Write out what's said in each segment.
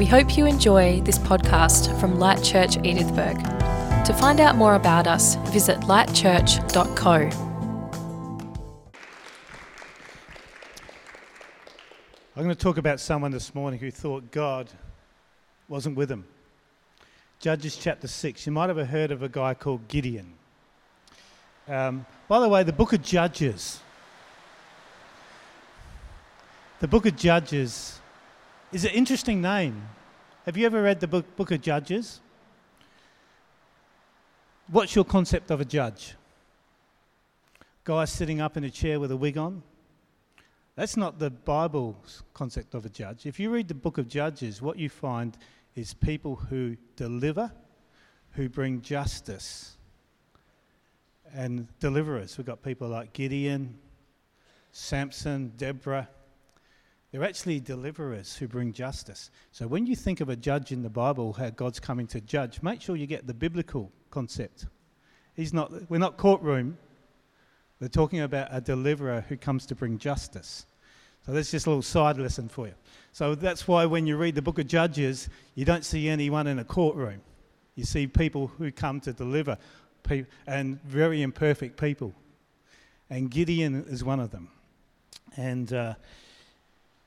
We hope you enjoy this podcast from Light Church Edinburgh. To find out more about us, visit lightchurch.co. I'm going to talk about someone this morning who thought God wasn't with him. Judges chapter 6. You might have heard of a guy called Gideon. By the way, the book of Judges is an interesting name. Have you ever read the book of Judges? What's your concept of a judge? Guy sitting up in a chair with a wig on? That's not the Bible's concept of a judge. If you read the book of Judges, what you find is people who deliver, who bring justice, and deliverers. We've got people like Gideon, Samson, Deborah. They're actually deliverers who bring justice. So when you think of a judge in the Bible, how God's coming to judge, make sure you get the biblical concept. We're not courtroom. They're talking about a deliverer who comes to bring justice. So that's just a little side lesson for you. So that's why when you read the book of Judges, you don't see anyone in a courtroom. You see people who come to deliver, and very imperfect people. And Gideon is one of them. And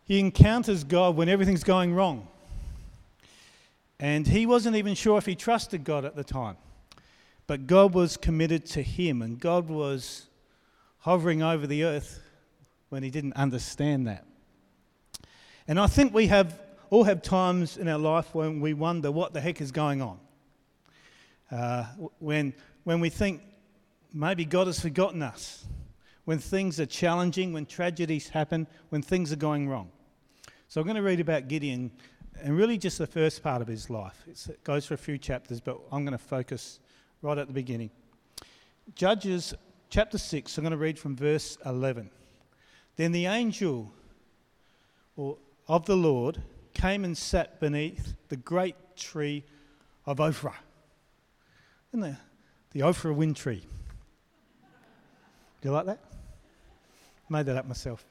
he encounters God when everything's going wrong. And he wasn't even sure if he trusted God at the time. But God was committed to him, and God was hovering over the earth when he didn't understand that. And I think we all have times in our life when we wonder what the heck is going on. When we think maybe God has forgotten us, when things are challenging, when tragedies happen, when things are going wrong. So I'm going to read about Gideon and really just the first part of his life. It goes for a few chapters, but I'm going to focus right at the beginning. Judges chapter 6, I'm going to read from verse 11. Then the angel of the Lord came and sat beneath the great tree of Ophrah. Isn't there? The Ophrah wind tree. Do you like that? Made that up myself.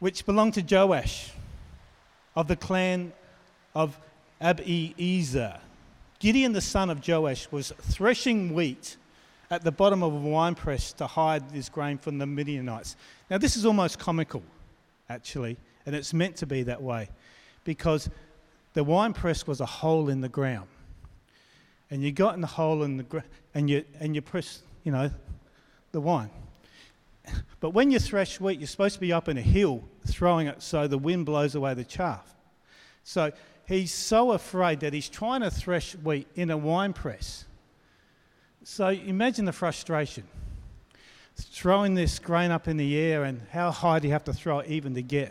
Which belonged to Joash of the clan of Abiezer. Gideon the son of Joash was threshing wheat at the bottom of a winepress to hide this grain from the Midianites. Now this is almost comical, actually, and it's meant to be that way, because the winepress was a hole in the ground, and you got in the hole in the ground, and you press, the wine. But when you thresh wheat, you're supposed to be up in a hill throwing it so the wind blows away the chaff. So he's so afraid that he's trying to thresh wheat in a winepress. So imagine the frustration, throwing this grain up in the air, and how high do you have to throw it even to get?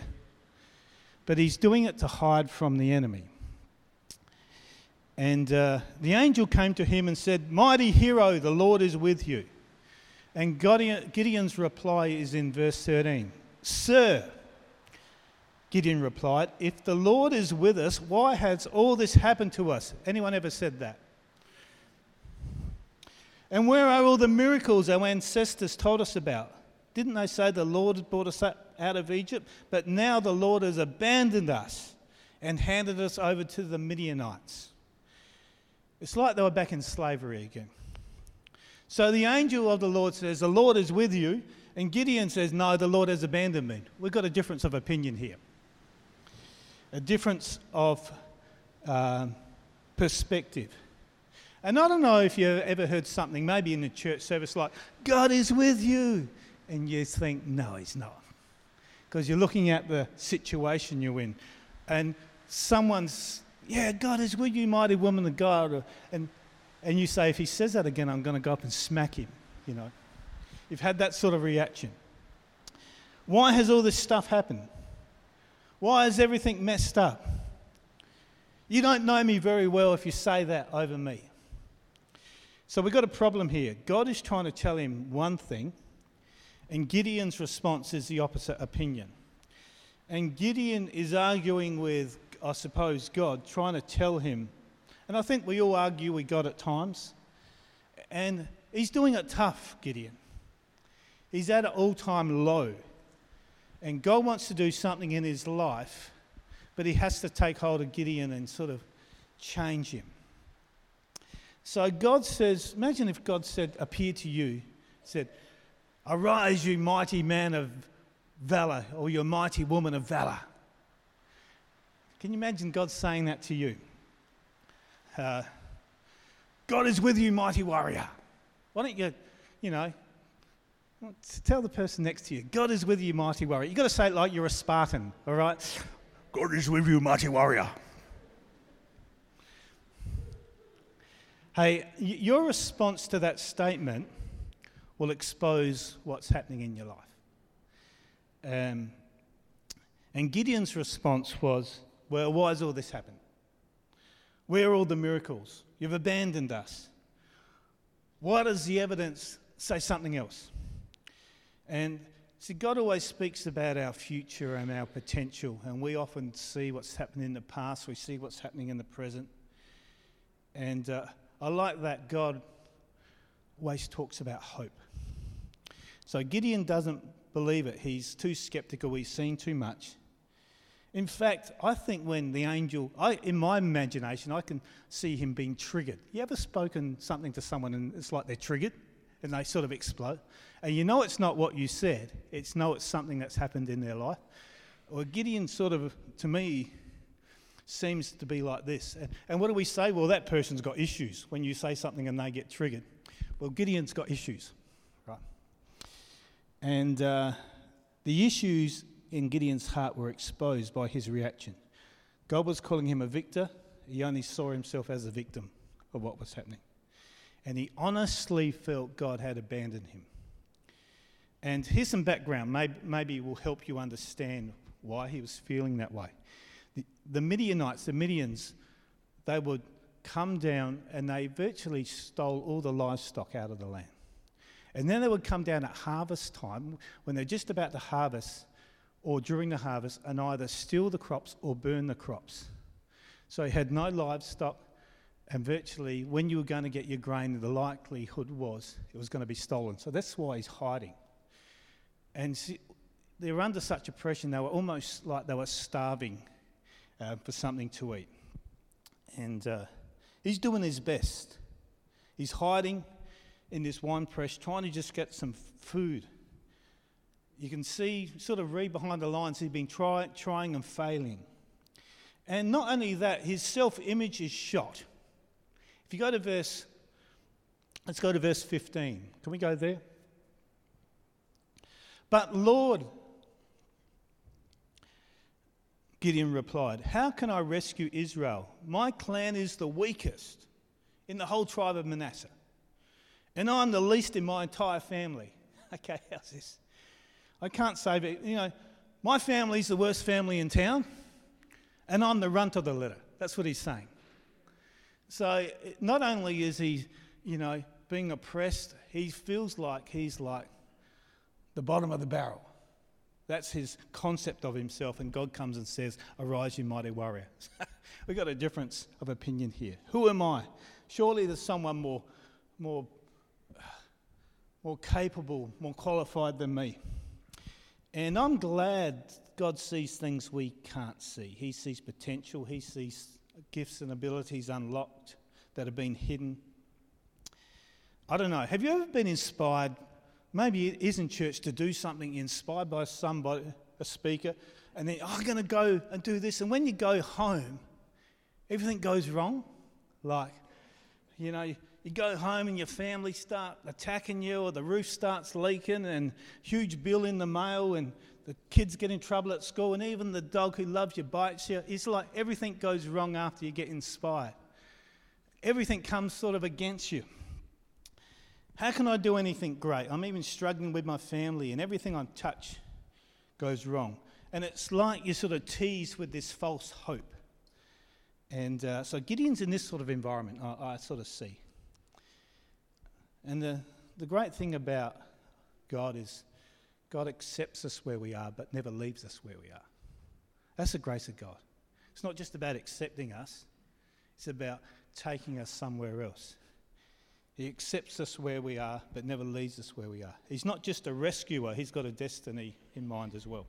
But he's doing it to hide from the enemy. And the angel came to him and said, "Mighty hero, the Lord is with you." And Gideon's reply is in verse 13. "Sir," Gideon replied, "if the Lord is with us, why has all this happened to us?" Anyone ever said that? "And where are all the miracles our ancestors told us about? Didn't they say the Lord brought us up out of Egypt? But now the Lord has abandoned us and handed us over to the Midianites." It's like they were back in slavery again. So the angel of the Lord says, "The Lord is with you." And Gideon says, "No, the Lord has abandoned me." We've got a difference of opinion here. A difference of perspective. And I don't know if you've ever heard something, maybe in a church service, like, "God is with you." And you think, no, he's not. Because you're looking at the situation you're in. And someone's, "Yeah, God is with you, mighty woman of God." And you say, "If he says that again, I'm going to go up and smack him." You've had that sort of reaction. Why has all this stuff happened? Why is everything messed up? You don't know me very well if you say that over me. So we've got a problem here. God is trying to tell him one thing, and Gideon's response is the opposite opinion. And Gideon is arguing with, I suppose, God, trying to tell him. And I think we all argue with God at times. And he's doing it tough, Gideon. He's at an all-time low. And God wants to do something in his life, but he has to take hold of Gideon and sort of change him. So God says, imagine if God said, appeared to you, said, arise, you mighty man of valor, or you mighty woman of valor. Can you imagine God saying that to you? God is with you, mighty warrior. Why don't you, tell the person next to you, God is with you, mighty warrior. You've got to say it like you're a Spartan, all right? God is with you, mighty warrior. Hey, your response to that statement will expose what's happening in your life. And Gideon's response was, well, why has all this happened? Where are all the miracles? You've abandoned us. Why does the evidence say something else? And see, God always speaks about our future and our potential, and we often see what's happened in the past, we see what's happening in the present. And I like that God always talks about hope. So Gideon doesn't believe it. He's too skeptical. He's seen too much. In fact, I think when the angel, in my imagination, I can see him being triggered. You ever spoken something to someone and it's like they're triggered and they sort of explode? And you know it's not what you said. It's something that's happened in their life. Well, Gideon sort of, to me, seems to be like this. And what do we say? Well, that person's got issues when you say something and they get triggered. Well, Gideon's got issues, right? And the issues in Gideon's heart were exposed by his reaction. God was calling him a victor. He only saw himself as a victim of what was happening. And he honestly felt God had abandoned him. And here's some background. Maybe it will help you understand why he was feeling that way. The Midianites, the Midians, they would come down and they virtually stole all the livestock out of the land. And then they would come down at harvest time, when they're just about to harvest or during the harvest, and either steal the crops or burn the crops. So you had no livestock, and virtually when you were going to get your grain, the likelihood was it was going to be stolen. So that's why he's hiding. And see, they were under such oppression, they were almost like they were starving for something to eat. And he's doing his best. He's hiding in this wine press, trying to just get some food. You can see, sort of read behind the lines, he's been trying and failing. And not only that, his self-image is shot. If you go to let's go to verse 15. Can we go there? But Lord, Gideon replied, how can I rescue Israel? My clan is the weakest in the whole tribe of Manasseh, and I'm the least in my entire family. Okay, how's this? I can't save it. My family's the worst family in town, and I'm the runt of the litter. That's what he's saying. So not only is he, being oppressed, he feels like he's like the bottom of the barrel. That's his concept of himself, and God comes and says, arise, you mighty warrior. We've got a difference of opinion here. Who am I? Surely there's someone more capable, more qualified than me. And I'm glad God sees things we can't see. He sees potential. He sees gifts and abilities unlocked that have been hidden. I don't know. Have you ever been inspired? Maybe it is in church to do something inspired by somebody, a speaker, and then I'm going to go and do this. And when you go home, everything goes wrong. Like, you go home and your family start attacking you, or the roof starts leaking, and huge bill in the mail, and the kids get in trouble at school, and even the dog who loves you bites you. It's like everything goes wrong after you get inspired. Everything comes sort of against you. How can I do anything great? I'm even struggling with my family, and everything I touch goes wrong. And it's like you're sort of teased with this false hope. And so Gideon's in this sort of environment, I sort of see. And the great thing about God is God accepts us where we are, but never leaves us where we are. That's the grace of God. It's not just about accepting us. It's about taking us somewhere else. He accepts us where we are, but never leaves us where we are. He's not just a rescuer. He's got a destiny in mind as well.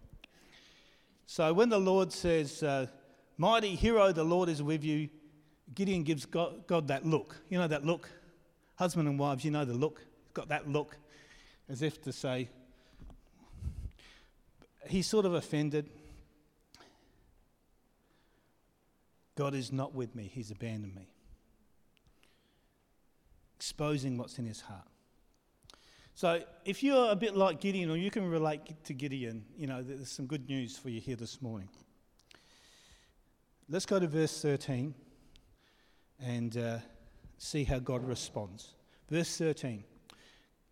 So when the Lord says, mighty hero, the Lord is with you. Gideon gives God that look. You know that look? Husband and wives, you know the look. Got that look as if to say, he's sort of offended. God is not with me. He's abandoned me. Exposing what's in his heart. So if you're a bit like Gideon, or you can relate to Gideon, you know, there's some good news for you here this morning. Let's go to verse 13 and see how God responds. Verse 13.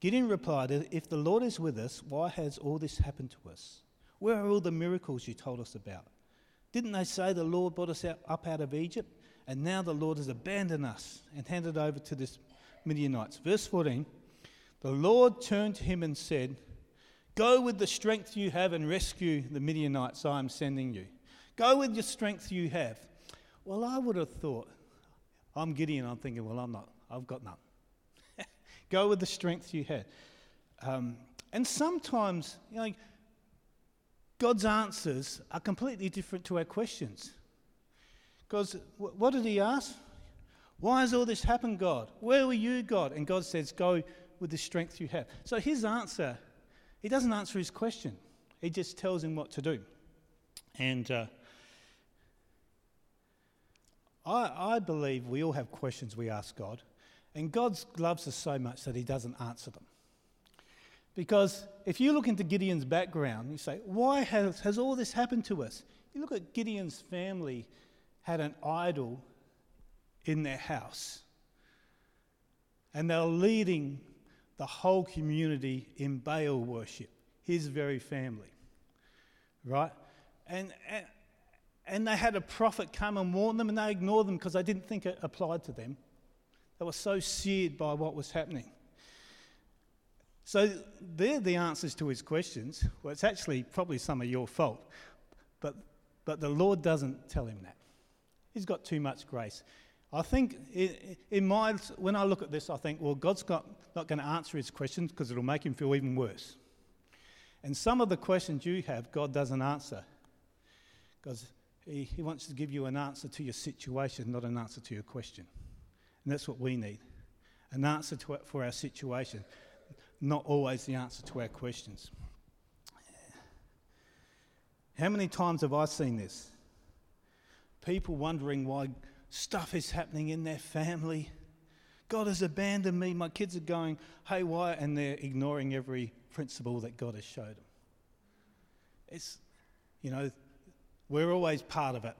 Gideon replied, "If the Lord is with us, why has all this happened to us? Where are all the miracles you told us about? Didn't they say the Lord brought us up out of Egypt? And now the Lord has abandoned us and handed over to this Midianites." Verse 14, the Lord turned to him and said, "Go with the strength you have and rescue the Midianites I am sending you." Go with your strength you have. Well, I would have thought, I'm Gideon, I'm thinking, well, I'm not. I've got none. Go with the strength you had. And sometimes, you know, God's answers are completely different to our questions. Because what did he ask? Why has all this happened, God? Where were you, God? And God says, go with the strength you have. So his answer, he doesn't answer his question. He just tells him what to do. And I believe we all have questions we ask God. And God loves us so much that he doesn't answer them. Because if you look into Gideon's background, you say, why has all this happened to us? You look at Gideon's family had an idol in their house. And they were leading the whole community in Baal worship, his very family, right? And they had a prophet come and warn them, and they ignored them because they didn't think it applied to them. They were so seared by what was happening. So they're the answers to his questions. Well, it's actually probably some of your fault. But the Lord doesn't tell him that. He's got too much grace. I think when I look at this, I think, well, God's not going to answer his questions because it'll make him feel even worse. And some of the questions you have, God doesn't answer because he wants to give you an answer to your situation, not an answer to your question. And that's what we need, an answer for our situation, not always the answer to our questions. How many times have I seen this? People wondering why stuff is happening in their family. God has abandoned me. My kids are going haywire, and they're ignoring every principle that God has showed them. It's, you know, we're always part of it.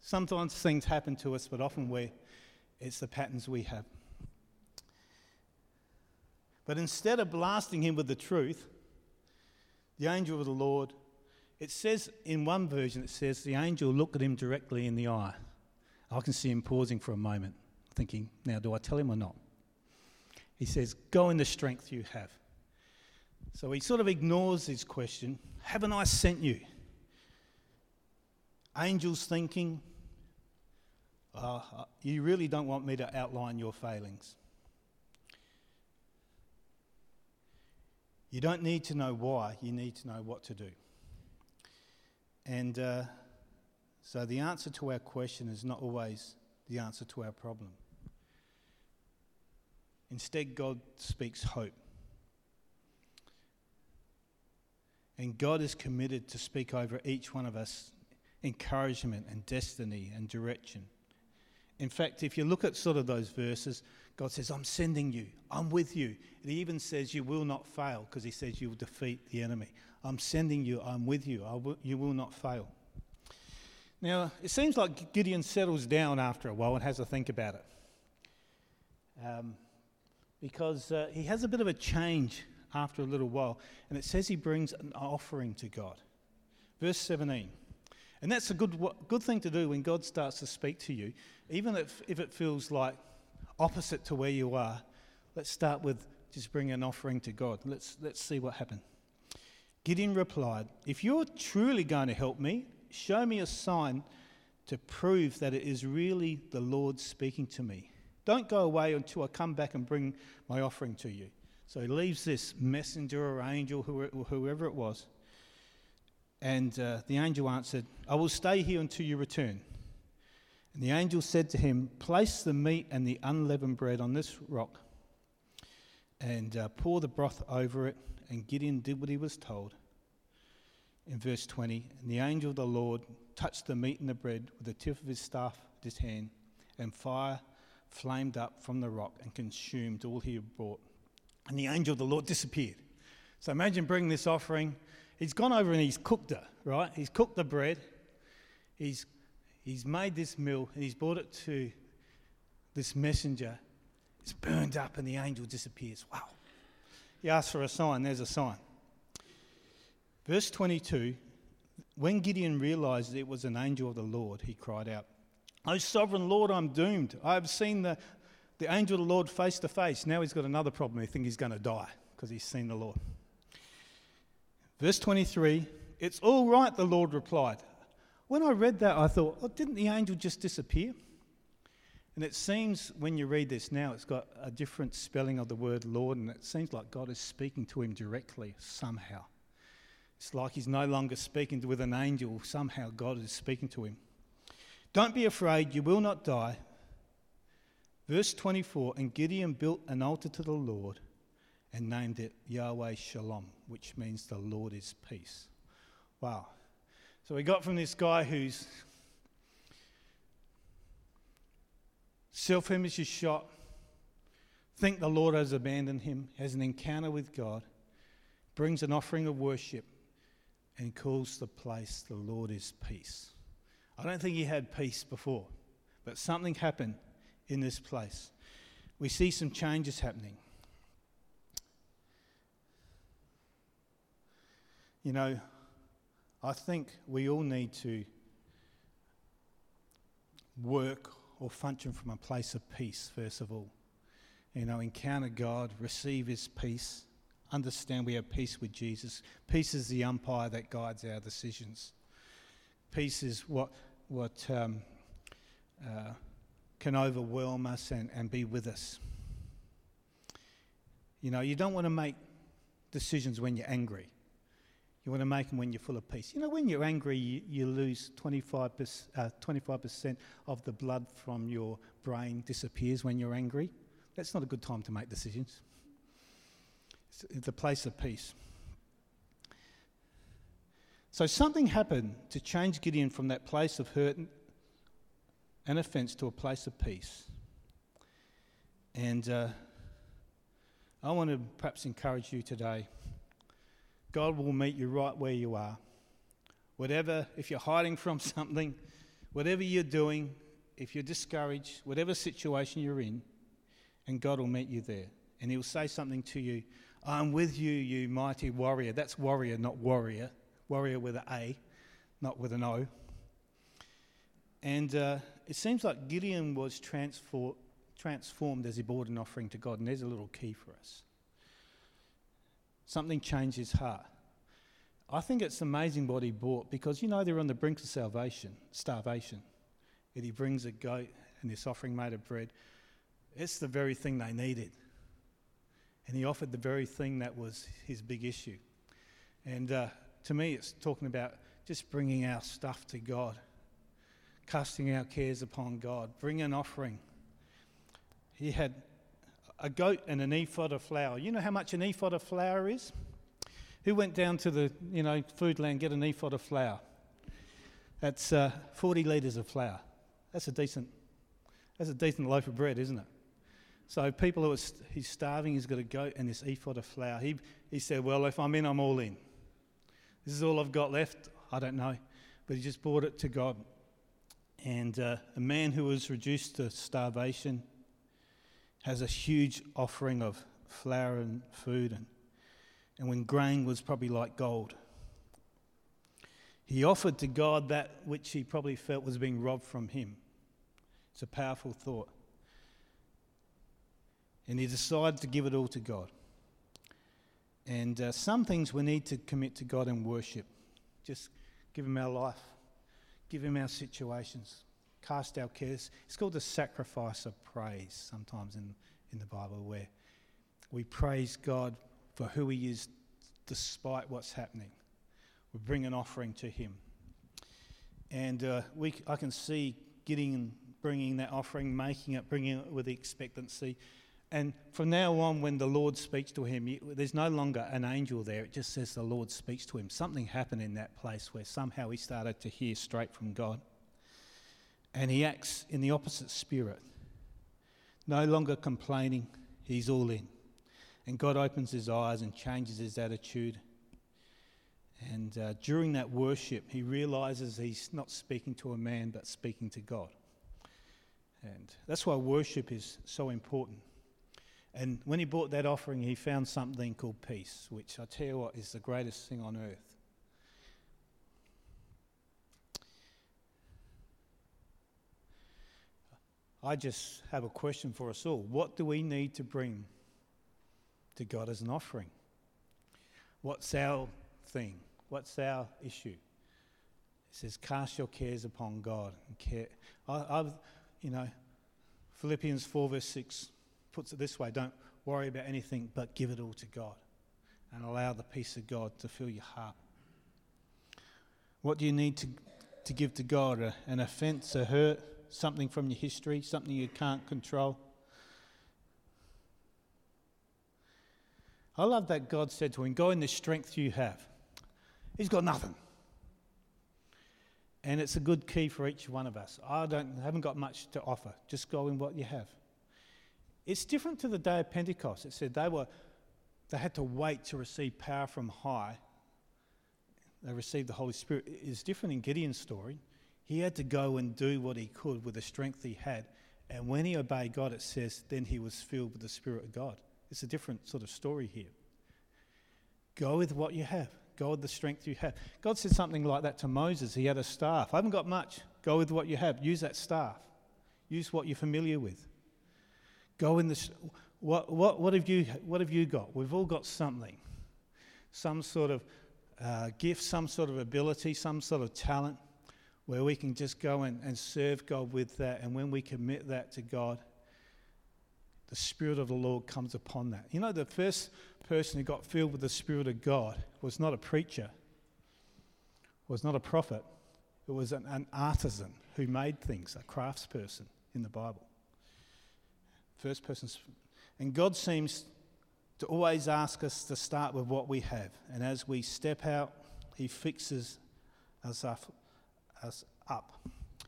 Sometimes things happen to us, but often it's the patterns we have. But instead of blasting him with the truth, the angel of the Lord, it says in one version, it says the angel looked at him directly in the eye. I can see him pausing for a moment, thinking, now do I tell him or not? He says, go in the strength you have. So he sort of ignores his question, haven't I sent you? Angels thinking, you really don't want me to outline your failings. You don't need to know why, you need to know what to do. And so the answer to our question is not always the answer to our problem. Instead, God speaks hope. And God is committed to speak over each one of us encouragement and destiny and direction. In fact, if you look at sort of those verses, God says, I'm sending you, I'm with you. And he even says you will not fail because he says you will defeat the enemy. I'm sending you, I'm with you, you will not fail. Now, it seems like Gideon settles down after a while and has to think about it. Because he has a bit of a change after a little while. And it says he brings an offering to God. Verse 17. And that's a good thing to do when God starts to speak to you, even if it feels like opposite to where you are. Let's start with just bring an offering to God. Let's see what happened. Gideon replied, "If you're truly going to help me, show me a sign to prove that it is really the Lord speaking to me. Don't go away until I come back and bring my offering to you." So he leaves this messenger or angel, whoever it was. And the angel answered, "I will stay here until you return." And the angel said to him, place the meat and the unleavened bread on this rock and pour the broth over it. And Gideon did what he was told. In verse 20, and the angel of the Lord touched the meat and the bread with the tip of his staff in his hand, and fire flamed up from the rock and consumed all he had brought. And the angel of the Lord disappeared. So imagine bringing this offering. He's gone over and he's cooked it, right? He's cooked the bread. He's made this meal and he's brought it to this messenger. It's burned up and the angel disappears. Wow. He asked for a sign. There's a sign. Verse 22, when Gideon realized it was an angel of the Lord, he cried out, O sovereign Lord, I'm doomed. I have seen the angel of the Lord face to face. Now he's got another problem. He thinks he's going to die because he's seen the Lord. Verse 23, it's all right, the Lord replied. When I read that, I thought, oh, didn't the angel just disappear? And it seems when you read this now, it's got a different spelling of the word Lord, and it seems like God is speaking to him directly somehow. It's like he's no longer speaking with an angel. Somehow God is speaking to him. Don't be afraid, you will not die. Verse 24, and Gideon built an altar to the Lord and named it Yahweh Shalom, which means the Lord is peace. Wow. So we got from this guy whose self-image is shot, think the Lord has abandoned him, has an encounter with God, brings an offering of worship, and calls the place the Lord is peace. I don't think he had peace before, but something happened in this place. We see some changes happening. You know, I think we all need to work or function from a place of peace, first of all. You know, encounter God, receive his peace. Understand we have peace with Jesus. Peace is the umpire that guides our decisions. Peace is what can overwhelm us and be with us. You know, you don't want to make decisions when you're angry. You want to make them when you're full of peace. You know, when you're angry, you lose 25% of the blood from your brain disappears when you're angry. That's not a good time to make decisions. It's a place of peace. So something happened to change Gideon from that place of hurt and offence to a place of peace. And I want to perhaps encourage you today. God will meet you right where you are. Whatever, if you're hiding from something, whatever you're doing, if you're discouraged, whatever situation you're in, and God will meet you there. And he'll say something to you, I'm with you, you mighty warrior. That's warrior, not warrior. Warrior with an A, not with an O. And it seems like Gideon was transformed as he brought an offering to God. And there's a little key for us. Something changed his heart. I think it's amazing what he brought because, you know, they're on the brink of salvation, starvation. And he brings a goat and this offering made of bread. It's the very thing they needed. And he offered the very thing that was his big issue. And to me, it's talking about just bringing our stuff to God, casting our cares upon God, bring an offering. He had a goat and an ephod of flour. You know how much an ephod of flour is? Who went down to the, you know, food land, get an ephod of flour? That's 40 litres of flour. That's a decent loaf of bread, isn't it? So people who are he's starving, he's got a goat and this ephod of flour. He said, well, if I'm in, I'm all in. This is all I've got left. I don't know. But he just brought it to God. And a man who was reduced to starvation has a huge offering of flour and food. And when grain was probably like gold. He offered to God that which he probably felt was being robbed from him. It's a powerful thought. And he decided to give it all to God. And some things we need to commit to God in worship. Just give him our life. Give him our situations. Cast our cares. It's called the sacrifice of praise sometimes in the Bible where we praise God for who he is despite what's happening. We bring an offering to him. And I can see Gideon bringing that offering, making it, bringing it with expectancy. And from now on, when the Lord speaks to him, there's no longer an angel there. It just says the Lord speaks to him. Something happened in that place where somehow he started to hear straight from God. And he acts in the opposite spirit. No longer complaining, he's all in. And God opens his eyes and changes his attitude. And during that worship, he realizes he's not speaking to a man, but speaking to God. And that's why worship is so important. And when he brought that offering, he found something called peace, which I tell you what is the greatest thing on earth. I just have a question for us all. What do we need to bring to God as an offering? What's our thing? What's our issue? It says, cast your cares upon God. And care. Philippians 4 verse 6. Puts it this way, don't worry about anything, but give it all to God and allow the peace of God to fill your heart. What do you need to give to God? An offense, a hurt, something from your history, something you can't control? I love that God said to him, go in the strength you have. He's got nothing. And it's a good key for each one of us. I haven't got much to offer. Just go in what you have. It's different to the day of Pentecost. It said they had to wait to receive power from high. They received the Holy Spirit. It's different in Gideon's story. He had to go and do what he could with the strength he had. And when he obeyed God, it says, then he was filled with the Spirit of God. It's a different sort of story here. Go with what you have. Go with the strength you have. God said something like that to Moses. He had a staff. I haven't got much. Go with what you have. Use that staff. Use what you're familiar with. Go in this. What have you got? We've all got something, some sort of gift, some sort of ability, some sort of talent, where we can just go and serve God with that. And when we commit that to God, the Spirit of the Lord comes upon that. You know, the first person who got filled with the Spirit of God was not a preacher, was not a prophet. It was an artisan who made things, a craftsperson in the Bible. First person. And God seems to always ask us to start with what we have. And as we step out, he fixes us up.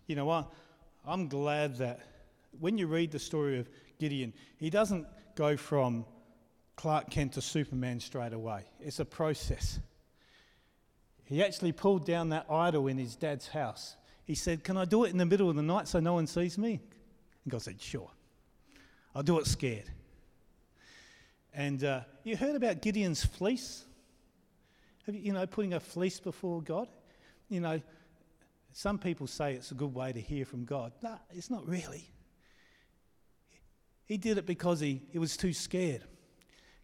You know what? I'm glad that when you read the story of Gideon, he doesn't go from Clark Kent to Superman straight away. It's a process. He actually pulled down that idol in his dad's house. He said, can I do it in the middle of the night so no one sees me? And God said, sure. I'll do it scared. And you heard about Gideon's fleece? Have you putting a fleece before God? You know, some people say it's a good way to hear from God. No, it's not really. He did it because he was too scared.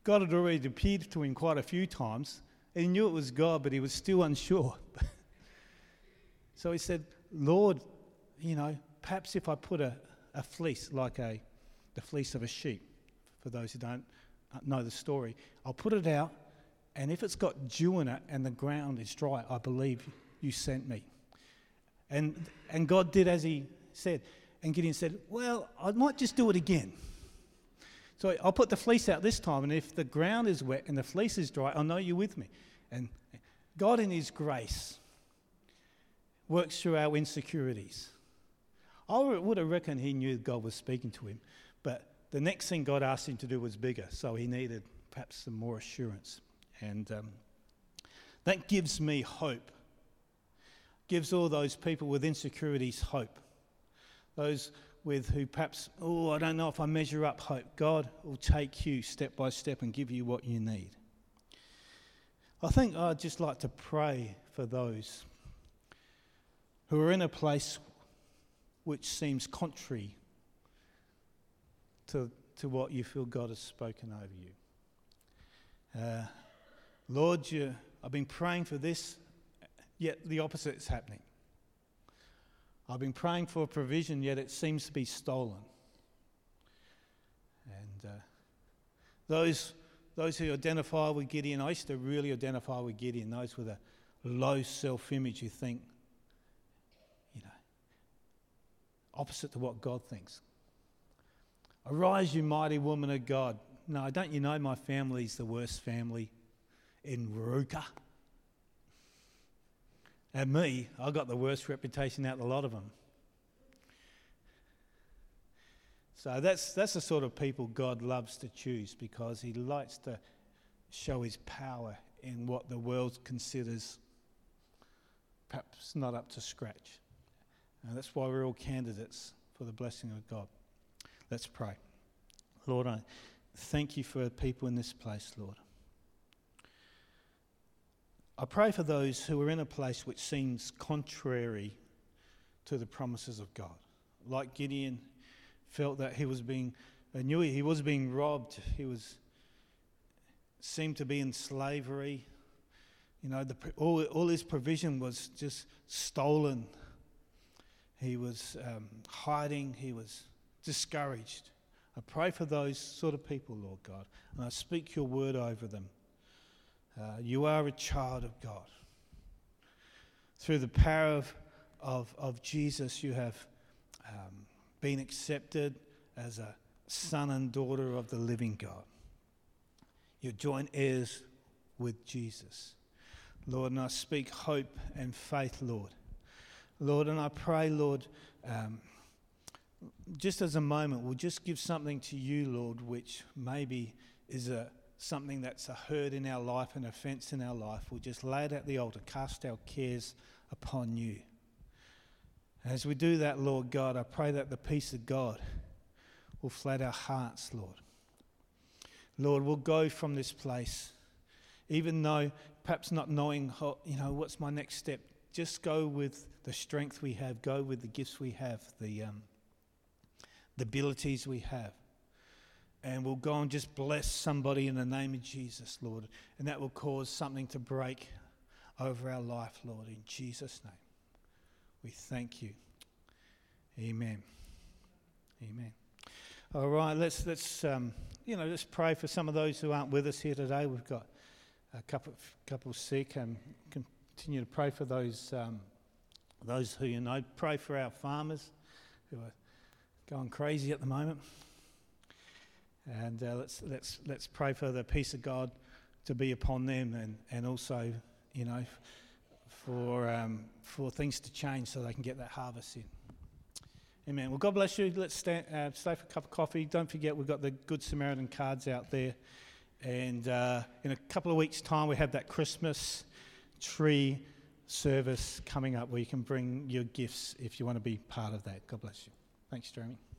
God had already appeared to him quite a few times. He knew it was God, but he was still unsure. So he said, Lord, perhaps if I put a fleece like the fleece of a sheep, for those who don't know the story. I'll put it out, and if it's got dew in it and the ground is dry, I believe you sent me. And God did as he said. And Gideon said, well, I might just do it again. So I'll put the fleece out this time, and if the ground is wet and the fleece is dry, I'll know you're with me. And God in his grace works through our insecurities. I would have reckoned he knew God was speaking to him. But the next thing God asked him to do was bigger, so he needed perhaps some more assurance. And that gives me hope. Gives all those people with insecurities hope. Those with who perhaps, I don't know if I measure up hope. God will take you step by step and give you what you need. I think I'd just like to pray for those who are in a place which seems contrary to what you feel God has spoken over you. Lord, I've been praying for this, yet the opposite is happening. I've been praying for a provision, yet it seems to be stolen. And those who identify with Gideon, I used to really identify with Gideon, those with a low self-image who think, opposite to what God thinks. Arise, you mighty woman of God. No, don't you know my family's the worst family in Ruka? And me, I got the worst reputation out of a lot of them. So that's the sort of people God loves to choose, because he likes to show his power in what the world considers perhaps not up to scratch. And that's why we're all candidates for the blessing of God. Let's pray. Lord, I thank you for the people in this place, Lord. I pray for those who are in a place which seems contrary to the promises of God. Like Gideon felt that he was being robbed. He seemed to be in slavery. You know, all his provision was just stolen. He was hiding. He was discouraged. I pray for those sort of people, Lord God, and I speak your word over them. You are a child of God. Through the power of Jesus, you have been accepted as a son and daughter of the living God. You're joint heirs with Jesus. Lord, and I speak hope and faith, Lord. Lord, and I pray, Lord, just as a moment, we'll just give something to you, Lord, which maybe is something that's a hurt in our life, an offence in our life. We'll just lay it at the altar, cast our cares upon you. As we do that, Lord God, I pray that the peace of God will flood our hearts, Lord. Lord, we'll go from this place, even though perhaps not knowing how, what's my next step. Just go with the strength we have, go with the gifts we have, the abilities we have. And we'll go and just bless somebody in the name of Jesus, Lord. And that will cause something to break over our life, Lord, in Jesus' name. We thank you. Amen. Amen. All right, let's pray for some of those who aren't with us here today. We've got a couple sick, and continue to pray for those who you know. Pray for our farmers who are going crazy at the moment. And let's pray for the peace of God to be upon them, and also, for things to change so they can get that harvest in. Amen. Well, God bless you. Let's stay for a cup of coffee. Don't forget, we've got the Good Samaritan cards out there. And in a couple of weeks' time, we have that Christmas tree service coming up where you can bring your gifts if you want to be part of that. God bless you. Thanks, Jeremy.